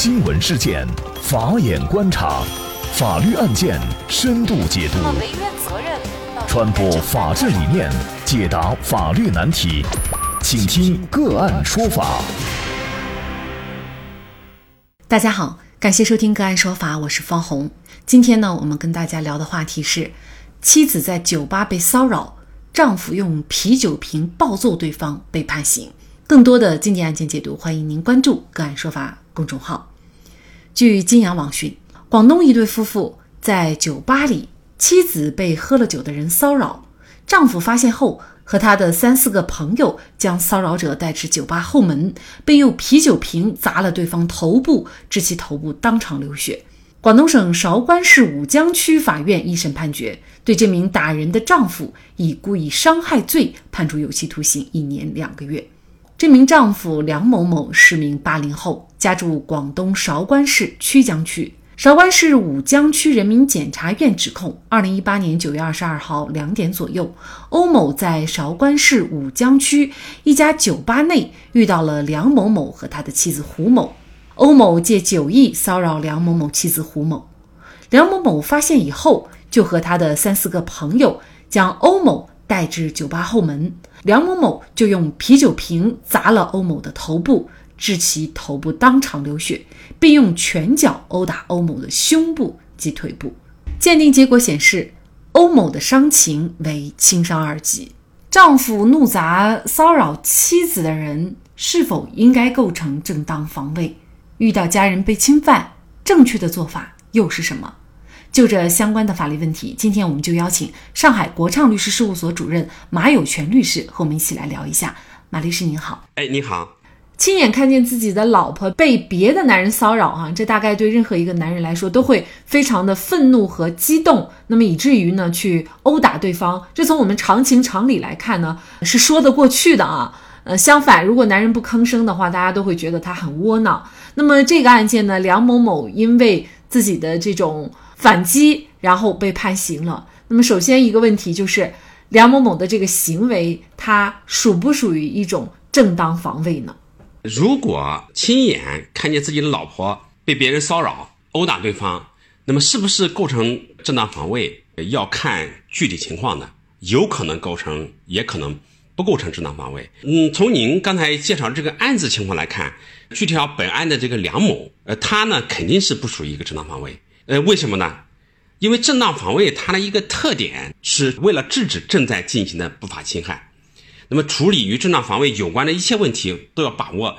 新闻事件，法眼观察，法律案件深度解读，传播法治理念，解答法律难题，请听个案说法。大家好，感谢收听个案说法，我是方红。今天呢，我们跟大家聊的话题是：妻子在酒吧被骚扰，丈夫用啤酒瓶暴揍对方被判刑。更多的经典案件解读，欢迎您关注个案说法公众号。据金阳网讯，广东一对夫妇在酒吧里，妻子被喝了酒的人骚扰，丈夫发现后和他的3-4个朋友将骚扰者带至酒吧后门，并用啤酒瓶砸了对方头部，致其头部当场流血。广东省韶关市武江区法院一审判决，对这名打人的丈夫以故意伤害罪判处有期徒刑1年2个月。这名丈夫梁某某是名80后，家住广东韶关市曲江区。韶关市武江区人民检察院指控2018年9月22号2点左右，欧某在韶关市武江区一家酒吧内遇到了梁某某和他的妻子胡某。欧某借酒意骚扰梁某某妻子胡某，梁某某发现以后，就和他的3-4个朋友将欧某带至酒吧后门，梁某某就用啤酒瓶砸了欧某的头部，致其头部当场流血，并用拳脚殴打欧某的胸部及腿部。鉴定结果显示，欧某的伤情为轻伤2级。丈夫怒砸骚扰妻子的人是否应该构成正当防卫？遇到家人被侵犯，正确的做法又是什么？就这相关的法律问题，今天我们就邀请上海国畅律师事务所主任马有权律师和我们一起来聊一下。马律师您好。你好。亲眼看见自己的老婆被别的男人骚扰这大概对任何一个男人来说都会非常的愤怒和激动，那么以至于呢去殴打对方，这从我们常情常理来看呢是说得过去的相反，如果男人不吭声的话，大家都会觉得他很窝囊。那么这个案件呢，梁某某因为自己的这种反击，然后被判刑了。那么首先一个问题就是，梁某某的这个行为，他属不属于一种正当防卫呢？如果亲眼看见自己的老婆被别人骚扰、殴打对方，那么是不是构成正当防卫，要看具体情况的，有可能构成，也可能不构成正当防卫。从您刚才介绍这个案子情况来看，具体到本案的这个梁某，他呢肯定是不属于一个正当防卫。为什么呢？因为正当防卫它的一个特点是为了制止正在进行的不法侵害。那么处理与正当防卫有关的一切问题，都要把握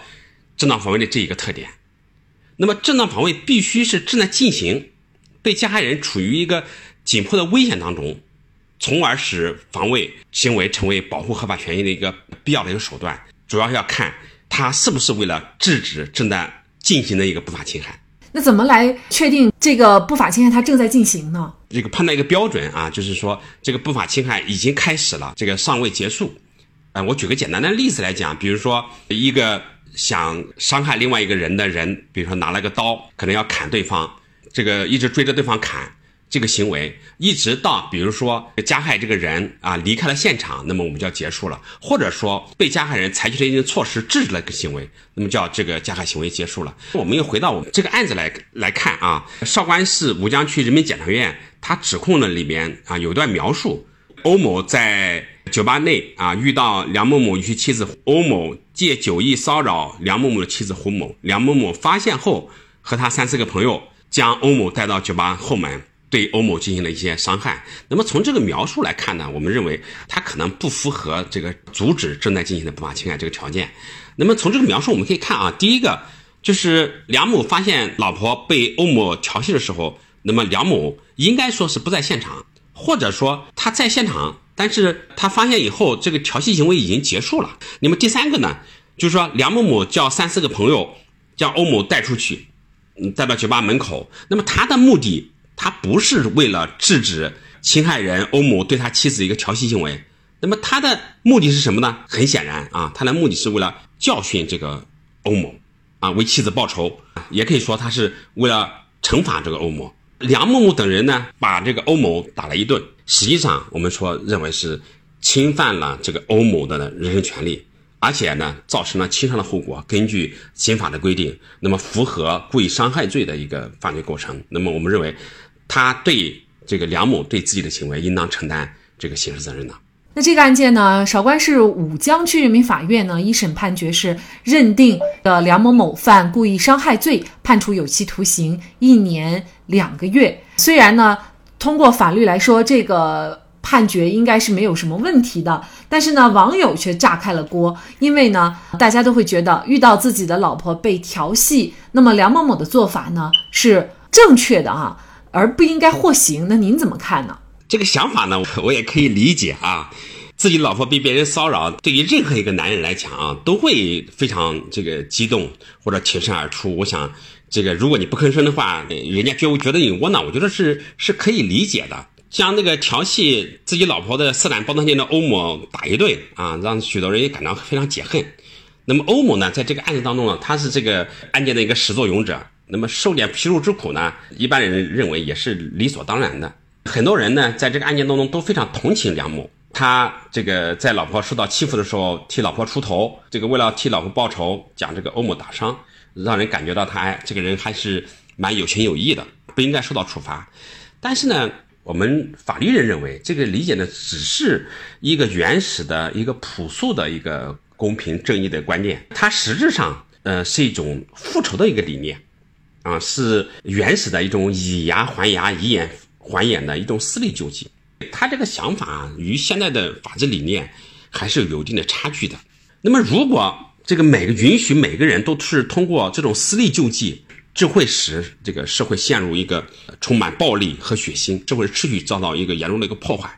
正当防卫的这一个特点。那么正当防卫必须是正在进行，对加害人处于一个紧迫的危险当中，从而使防卫行为成为保护合法权益的一个必要的一个手段，主要要看它是不是为了制止正在进行的一个不法侵害。那怎么来确定这个不法侵害它正在进行呢？这个判断一个标准就是说这个不法侵害已经开始了，这个尚未结束。我举个简单的例子来讲，比如说一个想伤害另外一个人的人，比如说拿了个刀，可能要砍对方，这个一直追着对方砍。这个行为一直到比如说加害这个人离开了现场，那么我们就要结束了，或者说被加害人采取了一定措施制止了这个行为，那么叫这个加害行为结束了。我们又回到我们这个案子来看韶关市武江区人民检察院他指控的里面有一段描述，欧某在酒吧内遇到梁某某与其妻子欧某，借酒意骚扰梁某某的妻子胡某，梁某某发现后和他3-4个朋友将欧某带到酒吧后门，对欧某进行了一些伤害。那么从这个描述来看呢，我们认为他可能不符合这个阻止正在进行的不法侵害这个条件。那么从这个描述我们可以看第一个就是梁某发现老婆被欧某调戏的时候，那么梁某应该说是不在现场，或者说他在现场，但是他发现以后这个调戏行为已经结束了。那么第三个呢，就是说梁某某叫3-4个朋友将欧某带出去，带到酒吧门口，那么他的目的他不是为了制止侵害人欧某对他妻子一个调戏行为，那么他的目的是什么呢？很显然他的目的是为了教训这个欧某为妻子报仇，也可以说他是为了惩罚这个欧某。梁某某等人呢把这个欧某打了一顿，实际上我们说认为是侵犯了这个欧某的人身权利，而且呢造成了轻伤的后果，根据刑法的规定，那么符合故意伤害罪的一个犯罪构成。那么我们认为他对这个梁某对自己的行为应当承担这个刑事责任的。那这个案件呢，韶关市武江区人民法院呢一审判决是认定的梁某某犯故意伤害罪，判处有期徒刑1年2个月。虽然呢通过法律来说这个判决应该是没有什么问题的，但是呢网友却炸开了锅。因为呢大家都会觉得遇到自己的老婆被调戏，那么梁某某的做法呢是正确的啊，而不应该获刑。那您怎么看呢？这个想法呢我也可以理解啊，自己老婆被别人骚扰，对于任何一个男人来讲啊都会非常这个激动或者挺身而出。我想这个如果你不吭声的话，人家觉得你窝囊，我觉得是可以理解的。像那个调戏自己老婆的斯坦包头店的欧某打一顿啊，让许多人也感到非常解恨。那么欧某呢，在这个案子当中呢，他是这个案件的一个始作俑者。那么受点皮肉之苦呢，一般人认为也是理所当然的。很多人呢，在这个案件当中都非常同情梁某。他这个在老婆受到欺负的时候替老婆出头，这个为了替老婆报仇，将这个欧某打伤，让人感觉到他这个人还是蛮有情有义的，不应该受到处罚。但是呢，我们法律人认为这个理解呢只是一个原始的一个朴素的一个公平正义的观念，它实质上是一种复仇的一个理念啊，是原始的一种以牙还牙以眼还眼的一种私利救济。它这个想法与现在的法治理念还是有一定的差距的。那么如果这个允许每个人都是通过这种私利救济，这会使这个社会陷入一个充满暴力和血腥，社会秩序遭到一个严重的一个破坏。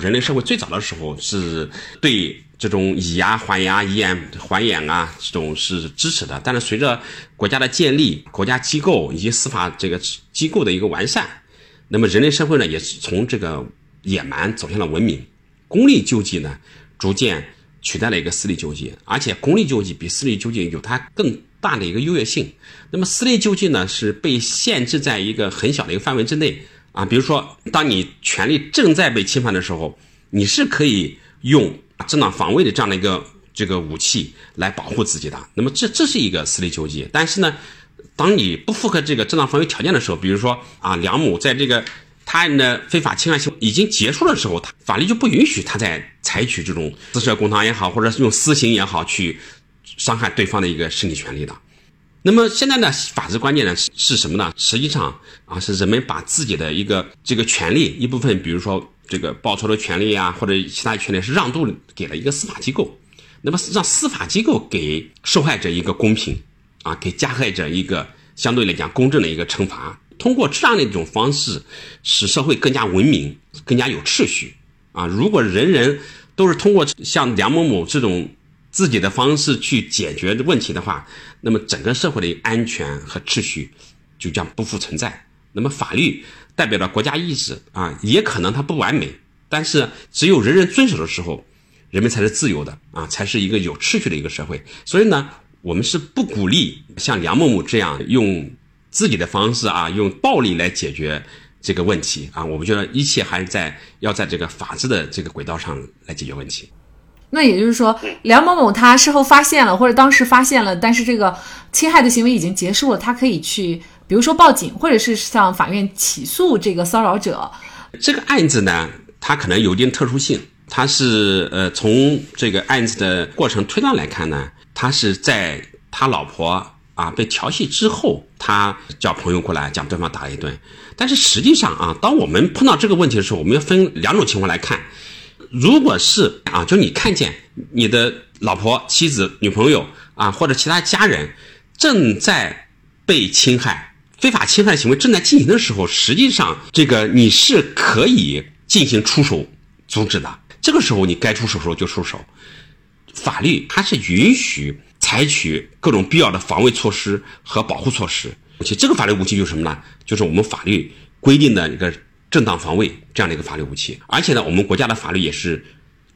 人类社会最早的时候是对这种以牙还牙以眼还眼啊这种是支持的，但是随着国家的建立，国家机构以及司法这个机构的一个完善，那么人类社会呢也是从这个野蛮走向了文明。公利救济呢逐渐取代了一个私利救济，而且公利救济比私利救济有它更大的一个优越性。那么私利救济呢是被限制在一个很小的一个范围之内啊，比如说当你权利正在被侵犯的时候，你是可以用正当防卫的这样的一个这个武器来保护自己的，那么这是一个私利救济。但是呢当你不符合这个正当防卫条件的时候，比如说啊梁某在这个他人的非法侵害行为已经结束的时候，法律就不允许他再采取这种私设公堂也好，或者用私刑也好去伤害对方的一个身体权利的。那么现在呢法治观念呢是什么呢？实际上啊是人们把自己的一个这个权利一部分，比如说这个报仇的权利啊或者其他权利是让渡给了一个司法机构，那么让司法机构给受害者一个公平啊，给加害者一个相对来讲公正的一个惩罚。通过这样的一种方式使社会更加文明更加有秩序啊，如果人人都是通过像梁某某这种自己的方式去解决问题的话，那么整个社会的安全和秩序就将不复存在。那么法律代表了国家意志啊，也可能它不完美，但是只有人人遵守的时候，人们才是自由的啊，才是一个有秩序的一个社会。所以呢，我们是不鼓励像梁某某这样用自己的方式啊，用暴力来解决这个问题啊。我们觉得一切还是要在这个法治的这个轨道上来解决问题。那也就是说，梁某某他事后发现了，或者当时发现了，但是这个侵害的行为已经结束了，他可以去，比如说报警，或者是向法院起诉这个骚扰者。这个案子呢，它可能有一定特殊性，它是从这个案子的过程推断来看呢，他是在他老婆啊被调戏之后，他叫朋友过来将对方打了一顿。但是实际上啊，当我们碰到这个问题的时候，我们要分两种情况来看。如果是啊，就你看见你的老婆、妻子、女朋友啊，或者其他家人正在被侵害，非法侵害行为正在进行的时候，实际上这个你是可以进行出手阻止的。这个时候你该出手时候就出手。法律它是允许采取各种必要的防卫措施和保护措施。其实这个法律武器就是什么呢？就是我们法律规定的一个正当防卫这样的一个法律武器。而且呢，我们国家的法律也是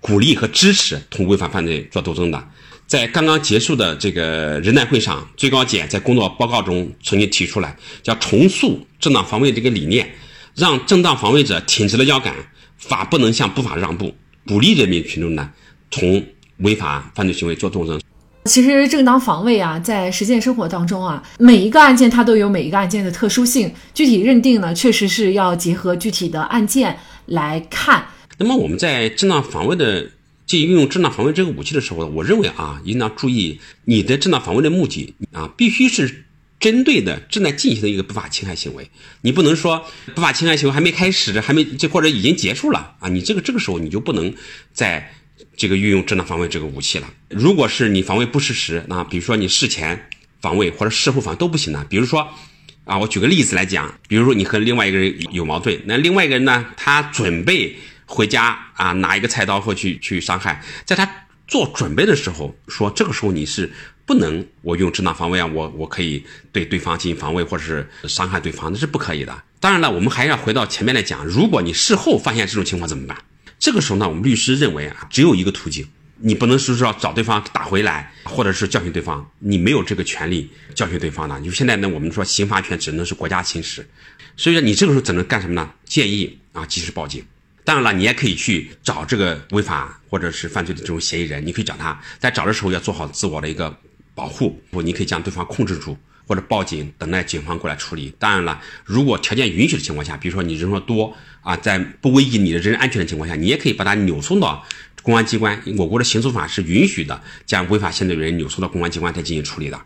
鼓励和支持同违法犯罪做斗争的。在刚刚结束的这个人代会上，最高检在工作报告中曾经提出来，叫重塑正当防卫这个理念，让正当防卫者挺直了腰杆，法不能向不法让步，鼓励人民群众呢从违法犯罪行为做斗争。其实正当防卫啊，在实践生活当中啊，每一个案件它都有每一个案件的特殊性，具体认定呢，确实是要结合具体的案件来看。那么我们在正当防卫的运用正当防卫这个武器的时候，我认为啊，一定要注意你的正当防卫的目的啊，必须是针对的正在进行的一个不法侵害行为。你不能说不法侵害行为还没开始，还没或者已经结束了啊，你这个时候你就不能在这个运用正当防卫这个武器了。如果是你防卫不失实啊，比如说你事前防卫或者事后防卫都不行的。比如说啊，我举个例子来讲，比如说你和另外一个人有矛盾，那另外一个人呢，他准备回家啊，拿一个菜刀或去伤害，在他做准备的时候，说这个时候你是不能我用正当防卫啊，我可以对对方进行防卫或者是伤害对方，那是不可以的。当然了，我们还要回到前面来讲，如果你事后发现这种情况怎么办？这个时候呢，我们律师认为啊，只有一个途径，你不能说是要找对方打回来，或者是教训对方，你没有这个权利教训对方的。就现在呢，我们说刑罚权只能是国家行使，所以说你这个时候只能干什么呢？建议啊，及时报警。当然了，你也可以去找这个违法或者是犯罪的这种嫌疑人，你可以找他，在找的时候要做好自我的一个保护，你可以将对方控制住，或者报警，等待警方过来处理。当然了，如果条件允许的情况下，比如说你人数多啊，在不危及你的人身安全的情况下，你也可以把他扭送到公安机关。我国的刑诉法是允许的将违法犯罪人扭送到公安机关才进行处理的。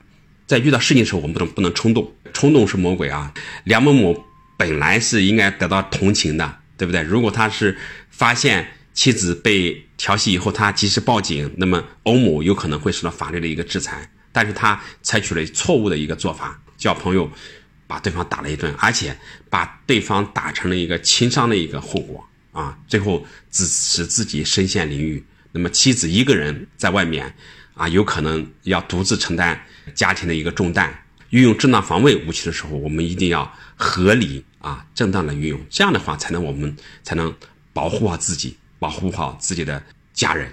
在遇到事情的时候，我们不能冲动，冲动是魔鬼啊！梁某某本来是应该得到同情的，对不对？如果他是发现妻子被调戏以后，他及时报警，那么欧某有可能会受到法律的一个制裁。但是他采取了错误的一个做法，叫朋友把对方打了一顿，而且把对方打成了一个轻伤的一个后果啊，最后使自己身陷囹圄。那么妻子一个人在外面啊，有可能要独自承担家庭的一个重担。运用正当防卫武器的时候，我们一定要合理啊，正当的运用，这样的话我们才能保护好自己，保护好自己的家人。